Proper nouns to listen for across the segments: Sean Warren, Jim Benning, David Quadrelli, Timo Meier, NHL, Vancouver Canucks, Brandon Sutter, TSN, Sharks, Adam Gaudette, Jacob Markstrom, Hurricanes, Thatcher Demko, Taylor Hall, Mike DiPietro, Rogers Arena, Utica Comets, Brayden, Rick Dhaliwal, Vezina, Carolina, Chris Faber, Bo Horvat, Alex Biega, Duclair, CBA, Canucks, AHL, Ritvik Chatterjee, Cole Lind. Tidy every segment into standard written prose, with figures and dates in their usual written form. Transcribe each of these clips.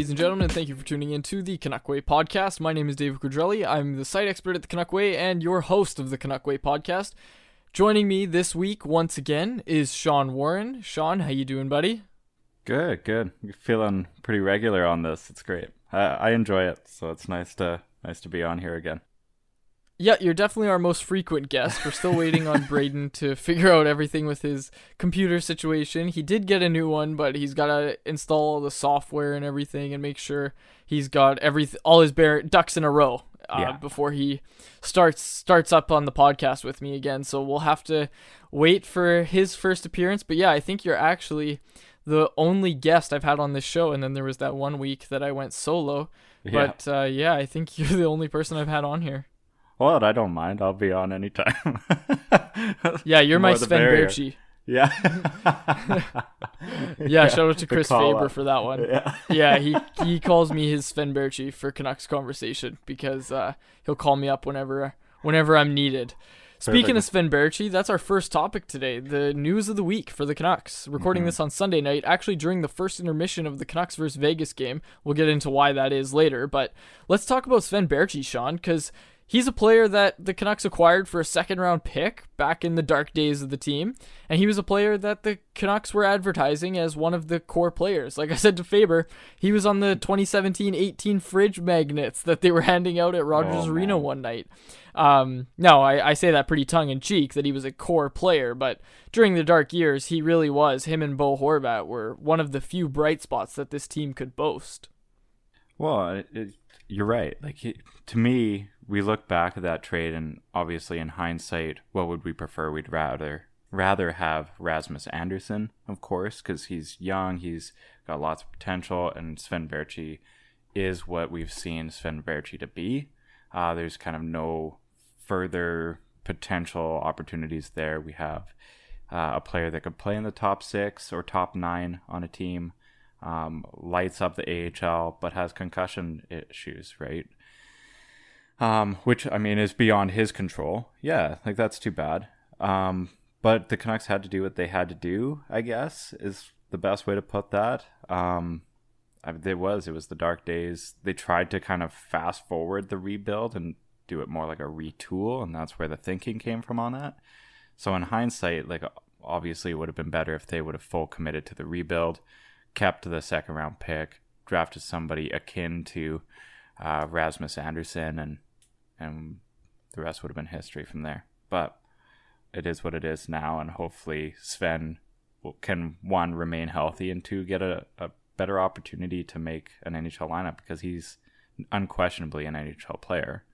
Ladies and gentlemen, thank you for tuning in to the Canuck Way Podcast. My name is David Quadrelli. I'm the site expert at the Canuck Way and your host of the Canuck Way Podcast. Joining me this week, once again, is Sean Warren. Sean, how you doing, buddy? Good. You're feeling pretty regular on this. It's great. I enjoy it, so it's nice to be on here again. Yeah, you're definitely our most frequent guest. We're still waiting on Brayden to figure out everything with his computer situation. He did get a new one, but he's got to install all the software and everything and make sure he's got all his ducks in a row before he starts up on the podcast with me again. So we'll have to wait for his first appearance. But yeah, I think you're actually the only guest I've had on this show, and then there was that one week that I went solo. Yeah. But I think you're the only person I've had on here. Well, I don't mind. I'll be on anytime. Yeah, you're my Sven Baertschi. Yeah. Yeah, shout out to Chris Faber for that one. Yeah, he calls me his Sven Baertschi for Canucks Conversation because he'll call me up whenever I'm needed. Speaking of Sven Baertschi, that's our first topic today, the news of the week for the Canucks. Recording this on Sunday night, actually during the first intermission of the Canucks versus Vegas game. We'll get into why that is later, but let's talk about Sven Baertschi, Sean, because he's a player that the Canucks acquired for a second-round pick back in the dark days of the team, and he was a player that the Canucks were advertising as one of the core players. Like I said to Faber, he was on the 2017-18 fridge magnets that they were handing out at Rogers Arena one night. I say that pretty tongue-in-cheek that he was a core player, but during the dark years, he really was. Him and Bo Horvat were one of the few bright spots that this team could boast. Well, you're right. Like to me, we look back at that trade, and obviously in hindsight, what would we prefer? We'd rather have Rasmus Andersson, of course, because he's young, he's got lots of potential, and Sven Baertschi is what we've seen Sven Baertschi to be. There's kind of no further potential opportunities there. We have a player that could play in the top 6 or top 9 on a team. Lights up the AHL, but has concussion issues, right? Which, I mean, is beyond his control. Yeah, like that's too bad. But the Canucks had to do what they had to do, I guess, is the best way to put that. It was the dark days. They tried to kind of fast forward the rebuild and do it more like a retool, and that's where the thinking came from on that. So in hindsight, like obviously it would have been better if they would have full committed to the rebuild, kept the second-round pick, drafted somebody akin to Rasmus Andersson, and the rest would have been history from there. But it is what it is now, and hopefully Sven can, one, remain healthy, and two, get a better opportunity to make an NHL lineup because he's unquestionably an NHL player.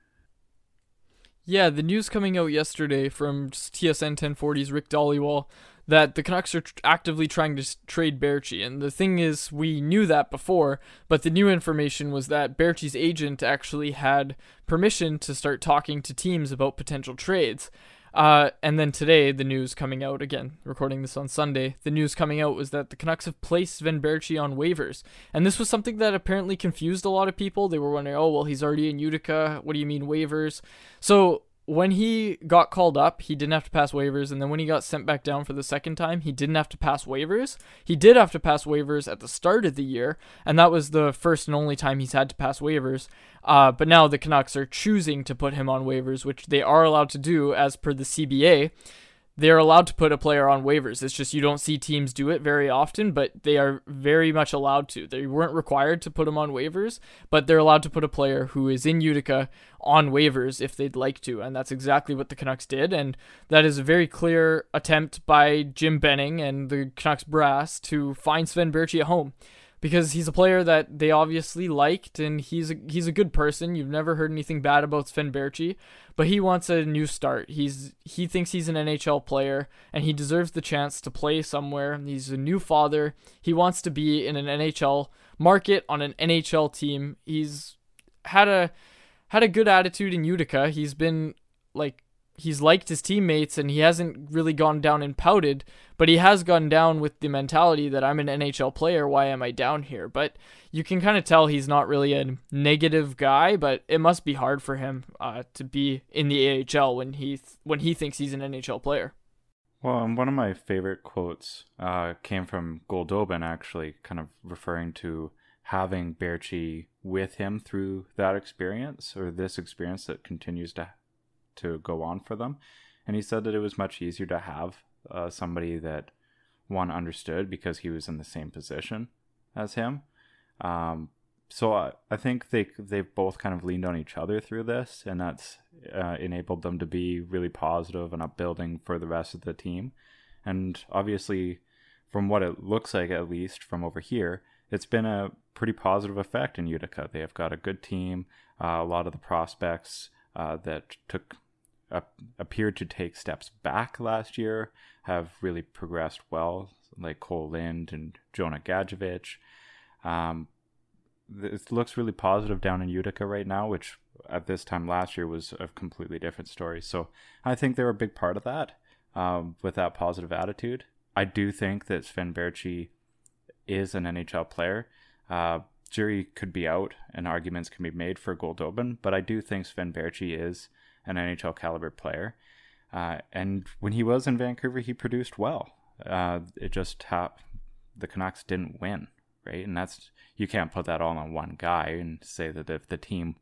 Yeah, the news coming out yesterday from TSN 1040's Rick Dhaliwal that the Canucks are actively trying to trade Baertschi. And the thing is, we knew that before, but the new information was that Baertschi's agent actually had permission to start talking to teams about potential trades. And then today, the news coming out, again, recording this on Sunday, the news coming out was that the Canucks have placed Sven Baertschi on waivers. And this was something that apparently confused a lot of people. They were wondering, he's already in Utica. What do you mean waivers? So when he got called up, he didn't have to pass waivers. And then when he got sent back down for the second time, he didn't have to pass waivers. He did have to pass waivers at the start of the year. And that was the first and only time he's had to pass waivers. But now the Canucks are choosing to put him on waivers, which they are allowed to do as per the CBA. They're allowed to put a player on waivers. It's just you don't see teams do it very often, but they are very much allowed to. They weren't required to put him on waivers, but they're allowed to put a player who is in Utica on waivers if they'd like to, and that's exactly what the Canucks did, and that is a very clear attempt by Jim Benning and the Canucks brass to find Sven Baertschi at home. Because he's a player that they obviously liked, and he's a good person. You've never heard anything bad about Sven Baertschi, but he wants a new start. He thinks he's an NHL player, and he deserves the chance to play somewhere. He's a new father. He wants to be in an NHL market on an NHL team. He's had a good attitude in Utica. He's been he's liked his teammates, and he hasn't really gone down and pouted, but he has gone down with the mentality that I'm an NHL player, why am I down here? But you can kind of tell he's not really a negative guy, but it must be hard for him to be in the AHL when he thinks he's an NHL player. Well, and one of my favorite quotes came from Goldobin, actually, kind of referring to having Baertschi with him through that experience, or this experience that continues to go on for them. And he said that it was much easier to have somebody that one understood because he was in the same position as him. So I think they've both kind of leaned on each other through this, and that's enabled them to be really positive and upbuilding for the rest of the team. And obviously, from what it looks like, at least from over here, it's been a pretty positive effect in Utica. They have got a good team. A lot of the prospects that appeared to take steps back last year have really progressed well, like Cole Lind and Jonah Gadjovich. It looks really positive down in Utica right now, which at this time last year was a completely different story. So I think they're a big part of that with that positive attitude. I do think that Sven Baertschi is an NHL player. Jury could be out and arguments can be made for Goldobin, but I do think Sven Baertschi is an NHL caliber player. And when he was in Vancouver, he produced well. It just the Canucks didn't win, right? And that's, you can't put that all on one guy and say that if the team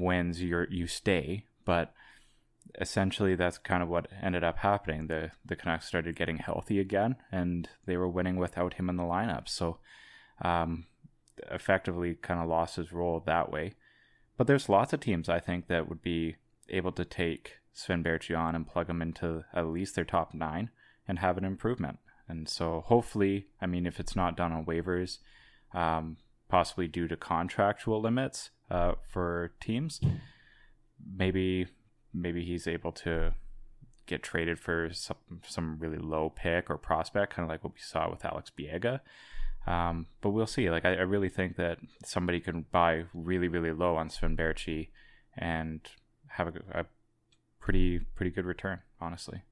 wins, you stay. But essentially, that's kind of what ended up happening. The Canucks started getting healthy again, and they were winning without him in the lineup. So effectively kind of lost his role that way. But there's lots of teams, I think, that would be able to take Sven Baertschi on and plug him into at least their top nine and have an improvement. And so hopefully, I mean, if it's not done on waivers, possibly due to contractual limits for teams, maybe he's able to get traded for some really low pick or prospect, kind of like what we saw with Alex Biega. But we'll see. Like, I really think that somebody can buy really, really low on Sven Baertschi and have a pretty good return, honestly.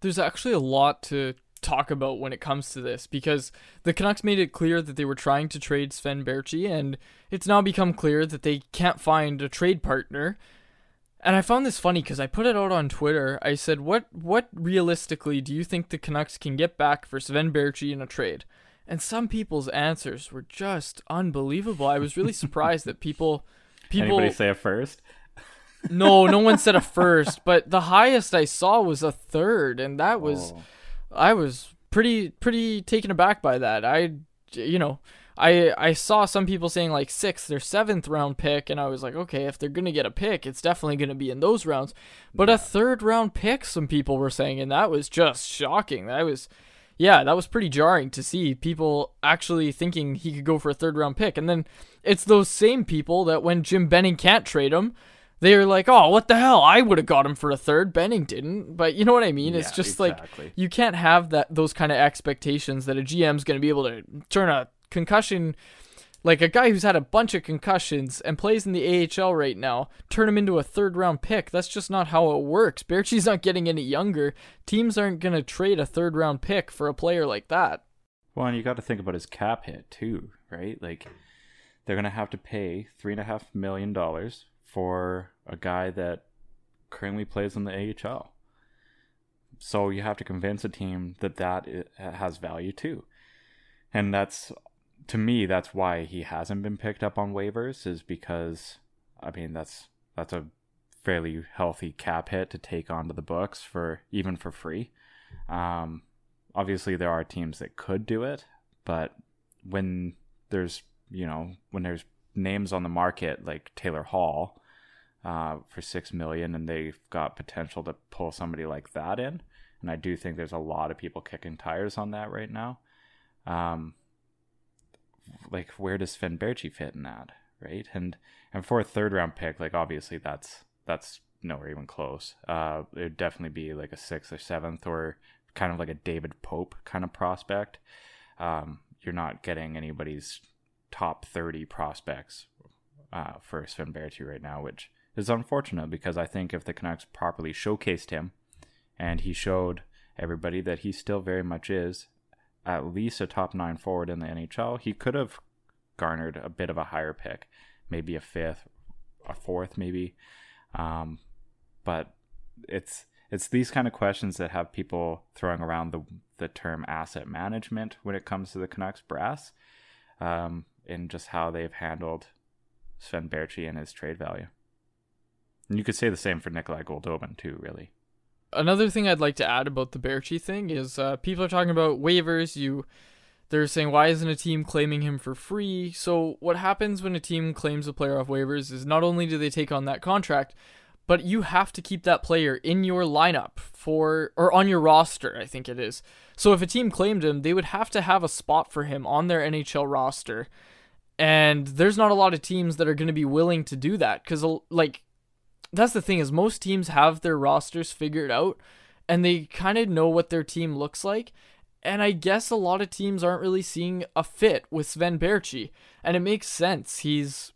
There's actually a lot to talk about when it comes to this, because the Canucks made it clear that they were trying to trade Sven Baertschi, and it's now become clear that they can't find a trade partner. And I found this funny because I put it out on Twitter. I said, what realistically do you think the Canucks can get back for Sven Baertschi in a trade? And some people's answers were just unbelievable. I was really surprised that people... Anybody say a first? No one said a first, but the highest I saw was a third, and that was... Oh. I was pretty taken aback by that. I saw some people saying like 6th or 7th round pick, and I was like, okay, if they're going to get a pick, it's definitely going to be in those rounds. But yeah, a 3rd round pick, some people were saying, and that was just shocking. That was pretty jarring to see people actually thinking he could go for a 3rd round pick. And then it's those same people that when Jim Benning can't trade him, they're like, oh, what the hell? I would have got him for a 3rd. Benning didn't. But you know what I mean? Yeah, it's just exactly. Like, you can't have those kind of expectations that a GM's going to be able to turn a concussion, like a guy who's had a bunch of concussions and plays in the AHL right now, turn him into a 3rd round pick. That's just not how it works. Baertschi's not getting any younger. Teams aren't going to trade a 3rd round pick for a player like that. Well, and you got to think about his cap hit too, right? Like, they're going to have to pay $3.5 million for a guy that currently plays in the AHL. So you have to convince a team that has value too. And that's why he hasn't been picked up on waivers, is because, I mean, that's a fairly healthy cap hit to take onto the books for free. Obviously, there are teams that could do it, but when there's names on the market like Taylor Hall for $6 million, and they've got potential to pull somebody like that in, and I do think there's a lot of people kicking tires on that right now. Like, where does Sven Baertschi fit in that, right? And for a 3rd round pick, like, obviously that's nowhere even close. It would definitely be like a 6th or 7th, or kind of like a David Pope kind of prospect. You're not getting anybody's top 30 prospects for Sven Baertschi right now, which is unfortunate, because I think if the Canucks properly showcased him and he showed everybody that he still very much is at least a top 9 forward in the NHL, he could have garnered a bit of a higher pick, maybe a 5th, a 4th, maybe. But it's these kind of questions that have people throwing around the term asset management when it comes to the Canucks brass. in just how they've handled Sven Baertschi and his trade value. And you could say the same for Nikolai Goldobin too, really. Another thing I'd like to add about the Baertschi thing is people are talking about waivers. They're saying, why isn't a team claiming him for free? So what happens when a team claims a player off waivers is not only do they take on that contract, but you have to keep that player in your lineup or on your roster, I think it is. So if a team claimed him, they would have to have a spot for him on their NHL roster. And there's not a lot of teams that are going to be willing to do that, because that's the thing, is most teams have their rosters figured out and they kind of know what their team looks like. And I guess a lot of teams aren't really seeing a fit with Sven Baertschi. And it makes sense. He's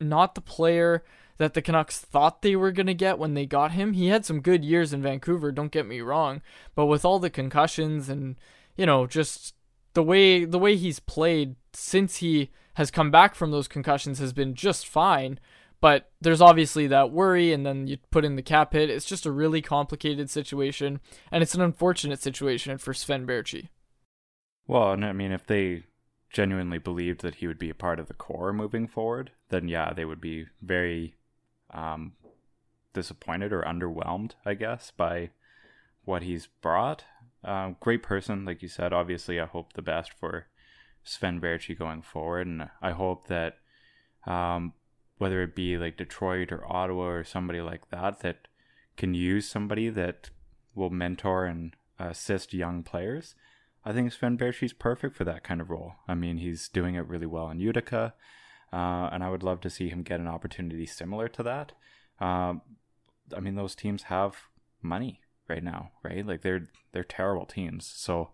not the player that the Canucks thought they were going to get when they got him. He had some good years in Vancouver, don't get me wrong. But with all the concussions and, just the way he's played since he has come back from those concussions has been just fine. But there's obviously that worry, and then you put in the cap hit. It's just a really complicated situation, and it's an unfortunate situation for Sven Baertschi. Well, and I mean, if they genuinely believed that he would be a part of the core moving forward, then yeah, they would be very disappointed or underwhelmed, I guess, by what he's brought. Great person, like you said. Obviously, I hope the best for Sven Baertschi going forward, and I hope that... whether it be like Detroit or Ottawa or somebody like that can use somebody that will mentor and assist young players. I think Sven Baertschi's perfect for that kind of role. I mean, he's doing it really well in Utica, and I would love to see him get an opportunity similar to that. I mean, those teams have money right now, right? Like they're terrible teams. So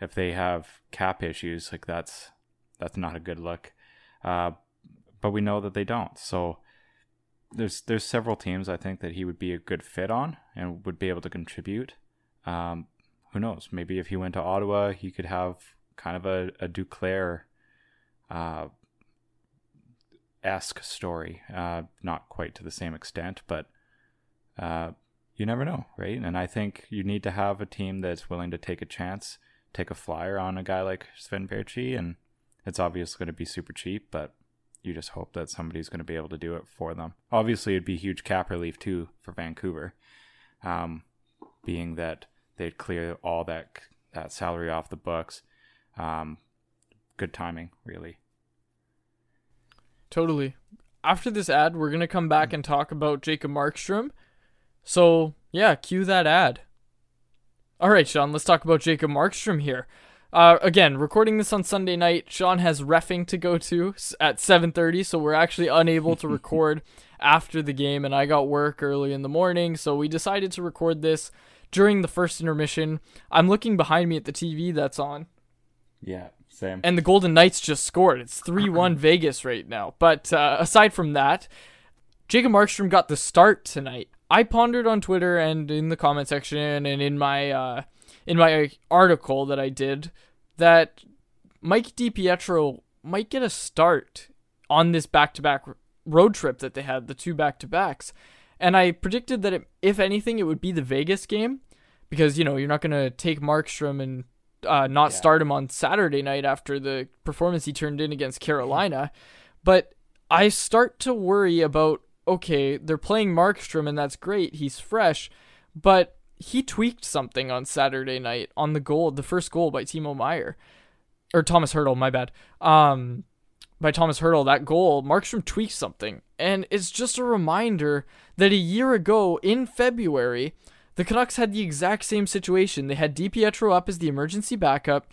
if they have cap issues, like that's not a good look. But we know that they don't. So there's several teams I think that he would be a good fit on and would be able to contribute. Who knows? Maybe if he went to Ottawa, he could have kind of a Duclair esque story. Not quite to the same extent, but you never know, right? And I think you need to have a team that's willing to take a chance, take a flyer on a guy like Sven Baertschi, and it's obviously going to be super cheap, but you just hope that somebody's going to be able to do it for them. Obviously, it'd be huge cap relief too for Vancouver, being that they'd clear all that salary off the books. Good timing, really. Totally. After this ad, we're going to come back and talk about Jacob Markstrom. So, yeah, cue that ad. All right, Sean, let's talk about Jacob Markstrom here. Again, recording this on Sunday night. Sean has reffing to go to at 7:30, so we're actually unable to record after the game, and I got work early in the morning, so we decided to record this during the first intermission. I'm looking behind me at the TV that's on. Yeah, same. And the Golden Knights just scored. It's 3-1 Vegas right now. But aside from that, Jacob Markstrom got the start tonight. I pondered on Twitter and in the comment section and in my... in my article that I did, that Mike DiPietro might get a start on this back-to-back road trip that they had, the two back-to-backs. And I predicted that, if anything, it would be the Vegas game, because, you're not going to take Markstrom and not start him on Saturday night after the performance he turned in against Carolina. But I start to worry about, okay, they're playing Markstrom, and that's great, he's fresh, but... he tweaked something on Saturday night on the goal, the first goal by Timo Meier, or Thomas Hertl, my bad. By Thomas Hertl, that goal, Markstrom tweaked something. And it's just a reminder that a year ago in February, the Canucks had the exact same situation. They had DiPietro up as the emergency backup.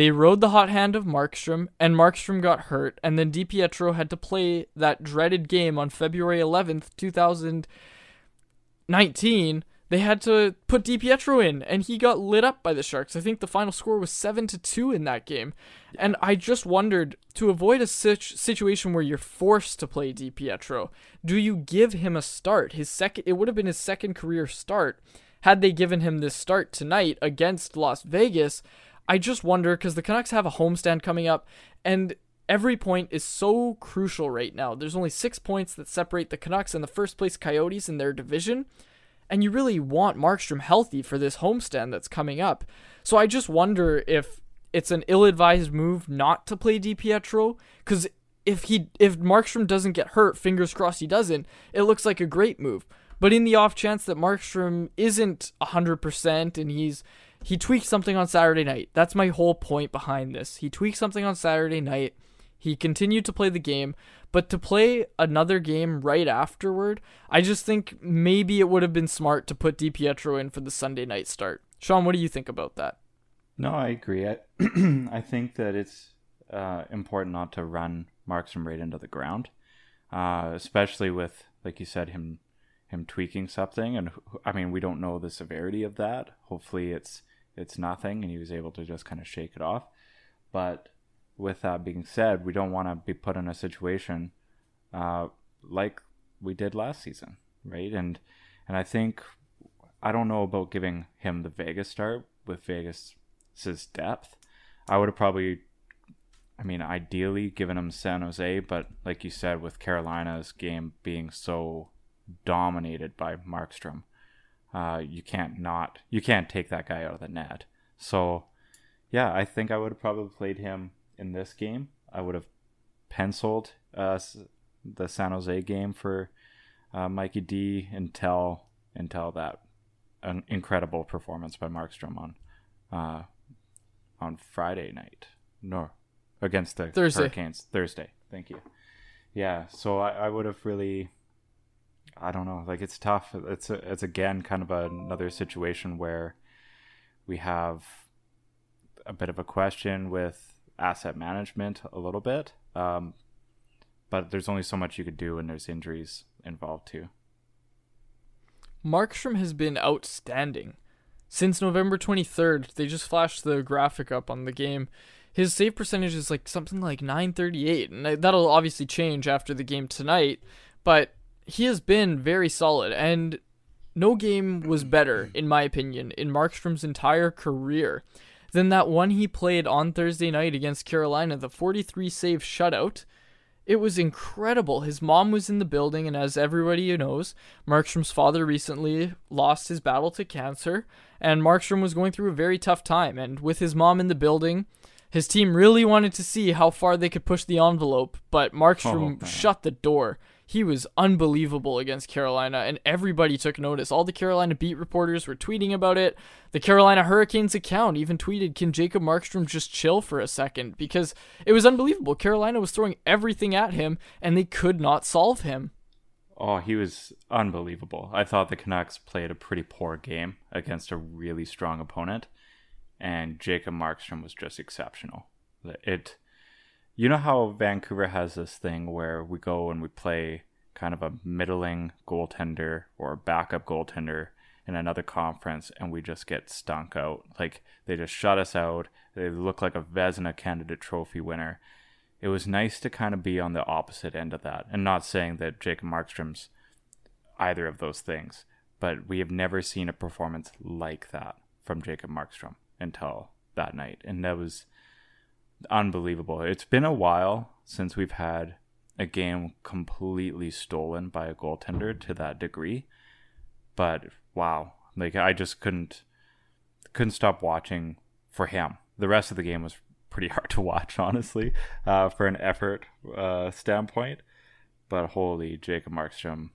They rode the hot hand of Markstrom, and Markstrom got hurt. And then DiPietro had to play that dreaded game on February 11th, 2019, they had to put DiPietro in, and he got lit up by the Sharks. I think the final score was 7-2 in that game. And I just wondered, to avoid a situation where you're forced to play DiPietro, do you give him a start? It would have been his second career start had they given him this start tonight against Las Vegas. I just wonder, because the Canucks have a homestand coming up, and every point is so crucial right now. There's only 6 points that separate the Canucks and the first-place Coyotes in their division. And you really want Markstrom healthy for this homestand that's coming up. So I just wonder if it's an ill-advised move not to play DiPietro, because if Markstrom doesn't get hurt, fingers crossed he doesn't, it looks like a great move. But in the off chance that Markstrom isn't 100% and he tweaked something on Saturday night. That's my whole point behind this. He tweaked something on Saturday night. He continued to play the game, but to play another game right afterward, I just think maybe it would have been smart to put DiPietro in for the Sunday night start. Sean, what do you think about that? No, I agree. I think that it's important not to run Markstrom right into the ground, especially with, like you said, him tweaking something. And I mean, we don't know the severity of that. Hopefully it's nothing and he was able to just kind of shake it off. But with that being said, we don't want to be put in a situation like we did last season, right? And I think, I don't know about giving him the Vegas start with Vegas's depth. I would have probably, I mean, ideally given him San Jose, but like you said, with Carolina's game being so dominated by Markstrom, you can't take that guy out of the net. So yeah, I think I would have probably played him in this game. I would have penciled the San Jose game for Mikey D until that an incredible performance by Markstrom on Friday night, no, against the Hurricanes Thursday. Thank you. Yeah, so I would have really, I don't know. Like, it's tough. It's again kind of another situation where we have a bit of a question with asset management a little bit, but there's only so much you could do when there's injuries involved too. Markstrom has been outstanding since November 23rd. They just flashed the graphic up on the game. His save percentage is like something like .938, and that'll obviously change after the game tonight, but he has been very solid, and no game was better, in my opinion, in Markstrom's entire career than that one he played on Thursday night against Carolina, the 43-save shutout. It was incredible. His mom was in the building, and as everybody knows, Markstrom's father recently lost his battle to cancer, and Markstrom was going through a very tough time, and with his mom in the building, his team really wanted to see how far they could push the envelope, but Markstrom shut the door. He was unbelievable against Carolina, and everybody took notice. All the Carolina beat reporters were tweeting about it. The Carolina Hurricanes account even tweeted, "Can Jacob Markstrom just chill for a second?" Because it was unbelievable. Carolina was throwing everything at him, and they could not solve him. Oh, he was unbelievable. I thought the Canucks played a pretty poor game against a really strong opponent, and Jacob Markstrom was just exceptional. You know how Vancouver has this thing where we go and we play kind of a middling goaltender or backup goaltender in another conference and we just get stunk out. Like, they just shut us out. They look like a Vezina candidate trophy winner. It was nice to kind of be on the opposite end of that, and not saying that Jacob Markstrom's either of those things, but we have never seen a performance like that from Jacob Markstrom until that night. And that was unbelievable. It's been a while since we've had a game completely stolen by a goaltender to that degree, but wow, like, I just couldn't stop watching for him. The rest of the game was pretty hard to watch, honestly, for an effort standpoint, but holy, Jacob Markstrom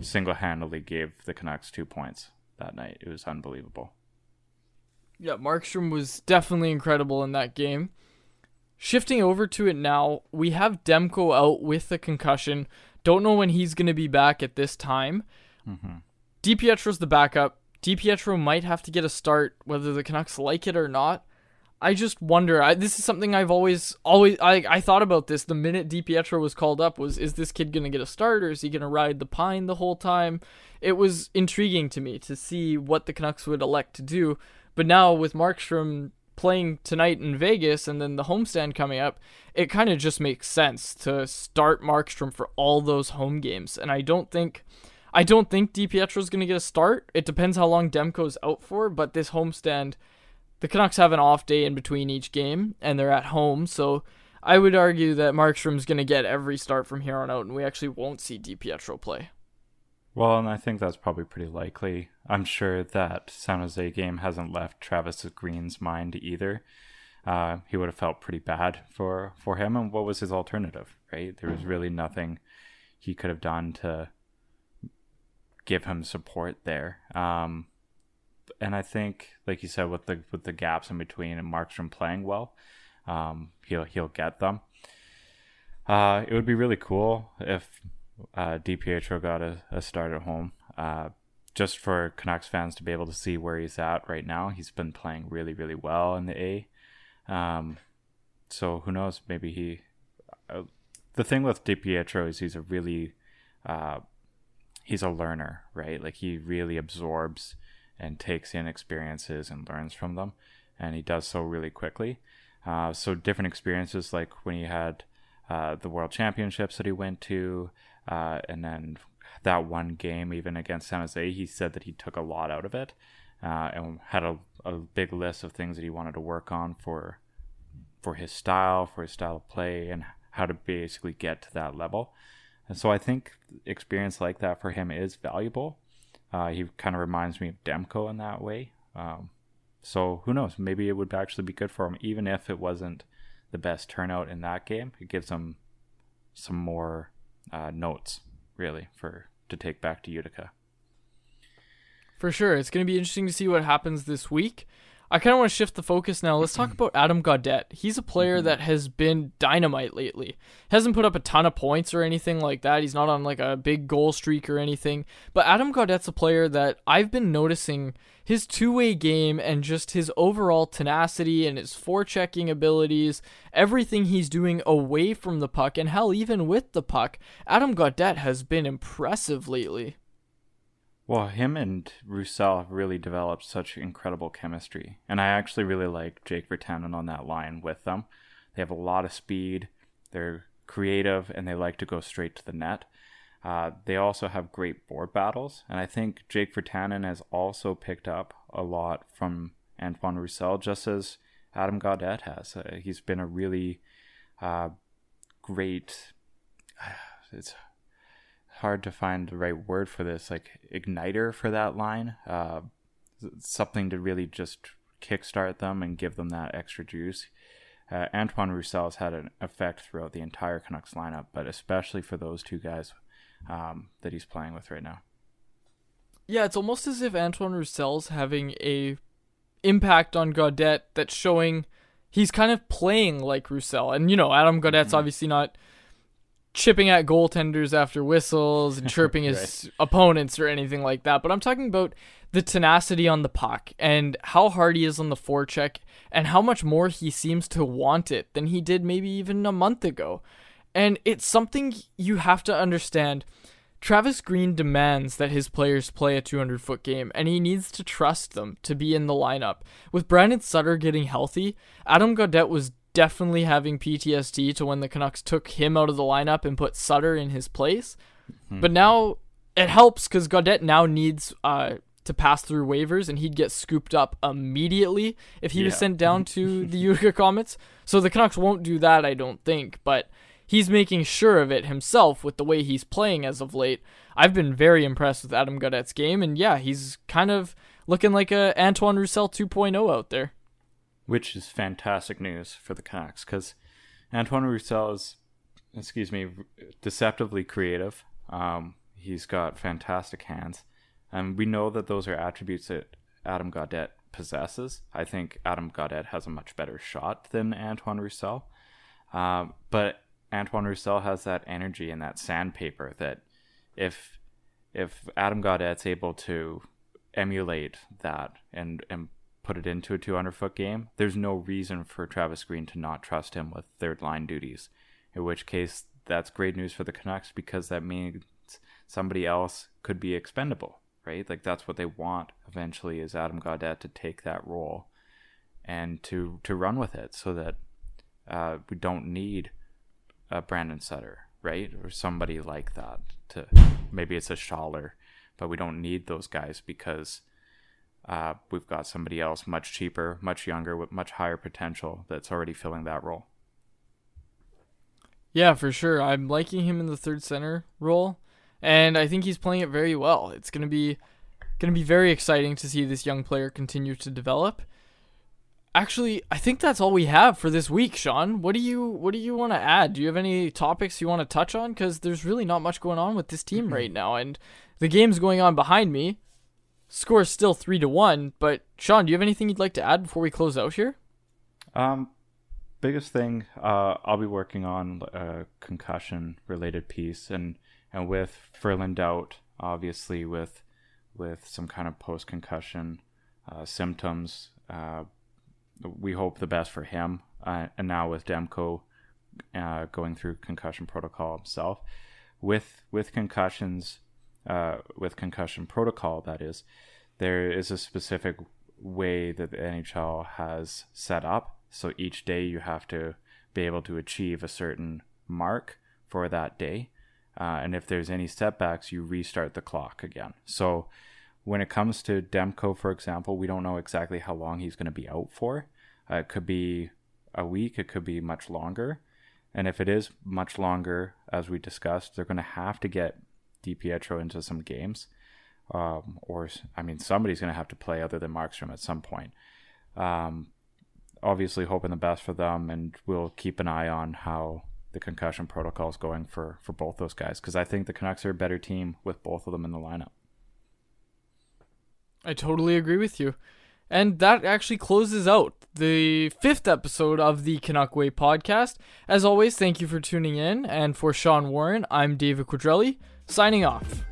single-handedly gave the Canucks 2 points that night. It was unbelievable. Yeah, Markstrom was definitely incredible in that game. Shifting over to it now, we have Demko out with a concussion. Don't know when he's going to be back at this time. Mm-hmm. DiPietro's the backup. DiPietro might have to get a start, whether the Canucks like it or not. I just wonder. This is something I've always. I thought about this the minute DiPietro was called up. Is this kid going to get a start, or is he going to ride the pine the whole time? It was intriguing to me to see what the Canucks would elect to do. But now with Markstrom playing tonight in Vegas and then the homestand coming up, it kind of just makes sense to start Markstrom for all those home games. And I don't think DiPietro's going to get a start. It depends how long Demko's out for, but this homestand, the Canucks have an off day in between each game and they're at home, so I would argue that Markstrom's going to get every start from here on out and we actually won't see DiPietro play. Well, and I think that's probably pretty likely. I'm sure that San Jose game hasn't left Travis Green's mind either. he would have felt pretty bad for him. And what was his alternative, right? There was really nothing he could have done to give him support there. And I think, like you said, with the gaps in between and Markstrom playing well, he'll get them. It would be really cool if DiPietro got a start at home, just for Canucks fans to be able to see where he's at right now. He's been playing really, really well in the A. So who knows? Maybe he... the thing with DiPietro is he's a really... he's a learner, right? Like, he really absorbs and takes in experiences and learns from them. And he does so really quickly. So different experiences, like when he had the World Championships that he went to, and then that one game even against San Jose, he said that he took a lot out of it, and had a big list of things that he wanted to work on for his style of play and how to basically get to that level. And so I think experience like that for him is valuable. He kind of reminds me of Demko in that way. So who knows? Maybe it would actually be good for him, even if it wasn't the best turnout in that game. It gives him some more notes, really, to take back to Utica. For sure. It's going to be interesting to see what happens this week. I kind of want to shift the focus now. Let's talk about Adam Gaudette. He's a player that has been dynamite lately. Hasn't put up a ton of points or anything like that. He's not on like a big goal streak or anything. But Adam Gaudette's a player that I've been noticing his two-way game and just his overall tenacity and his forechecking abilities, everything he's doing away from the puck, and hell, even with the puck, Adam Gaudette has been impressive lately. Well, him and Roussel have really developed such incredible chemistry. And I actually really like Jake Vertanen on that line with them. They have a lot of speed, they're creative, and they like to go straight to the net. They also have great board battles. And I think Jake Vertanen has also picked up a lot from Antoine Roussel, just as Adam Gaudette has. He's been a really great... It's hard to find the right word for this, like igniter for that line, something to really just kickstart them and give them that extra juice. Antoine Roussel's had an effect throughout the entire Canucks lineup, but especially for those two guys that he's playing with right now. Yeah, it's almost as if Antoine Roussel's having a impact on Gaudette that's showing he's kind of playing like Roussel. And, you know, Adam Gaudette's obviously not chipping at goaltenders after whistles and chirping his opponents or anything like that. But I'm talking about the tenacity on the puck and how hard he is on the forecheck and how much more he seems to want it than he did maybe even a month ago. And it's something you have to understand. Travis Green demands that his players play a 200-foot game, and he needs to trust them to be in the lineup. With Brandon Sutter getting healthy, Adam Gaudette was definitely having PTSD to when the Canucks took him out of the lineup and put Sutter in his place. But now it helps because Gaudette now needs to pass through waivers, and he'd get scooped up immediately if he was sent down to the Utica Comets. So the Canucks won't do that, I don't think, but he's making sure of it himself with the way he's playing as of late. I've been very impressed with Adam Gaudette's game, and yeah, he's kind of looking like a Antoine Roussel 2.0 out there. Which is fantastic news for the Canucks, because Antoine Roussel is, deceptively creative. He's got fantastic hands, and we know that those are attributes that Adam Gaudette possesses. I think Adam Gaudette has a much better shot than Antoine Roussel, but Antoine Roussel has that energy and that sandpaper that if Adam Gaudette's able to emulate that and put it into a 200-foot game, there's no reason for Travis Green to not trust him with third-line duties, in which case that's great news for the Canucks because that means somebody else could be expendable, right? Like, that's what they want eventually is Adam Gaudette to take that role and to run with it so that we don't need Brandon Sutter, right? Or somebody like that. To maybe it's a Schaller, but we don't need those guys because... we've got somebody else much cheaper, much younger, with much higher potential that's already filling that role. Yeah, for sure. I'm liking him in the third center role, and I think he's playing it very well. It's going to be very exciting to see this young player continue to develop. Actually, I think that's all we have for this week, Sean. What do you want to add? Do you have any topics you want to touch on? Because there's really not much going on with this team right now, and the game's going on behind me. Score's still 3-1, but Sean, do you have anything you'd like to add before we close out here? Biggest thing, I'll be working on a concussion-related piece, and with Ferland out, obviously with some kind of post-concussion symptoms. We hope the best for him, and now with Demko going through concussion protocol himself, with concussion protocol, that is, there is a specific way that the NHL has set up. So each day you have to be able to achieve a certain mark for that day, and if there's any setbacks, you restart the clock again. So when it comes to Demko, for example, we don't know exactly how long he's going to be out for. It could be a week. It could be much longer. And if it is much longer, as we discussed, they're going to have to get DiPietro into some games. Somebody's going to have to play other than Markstrom at some point. Obviously hoping the best for them, and we'll keep an eye on how the concussion protocol is going for both those guys, because I think the Canucks are a better team with both of them in the lineup. I totally agree with you. And that actually closes out the 5th episode of the Canuck Way podcast. As always, thank you for tuning in. And for Sean Warren, I'm David Quadrelli, signing off.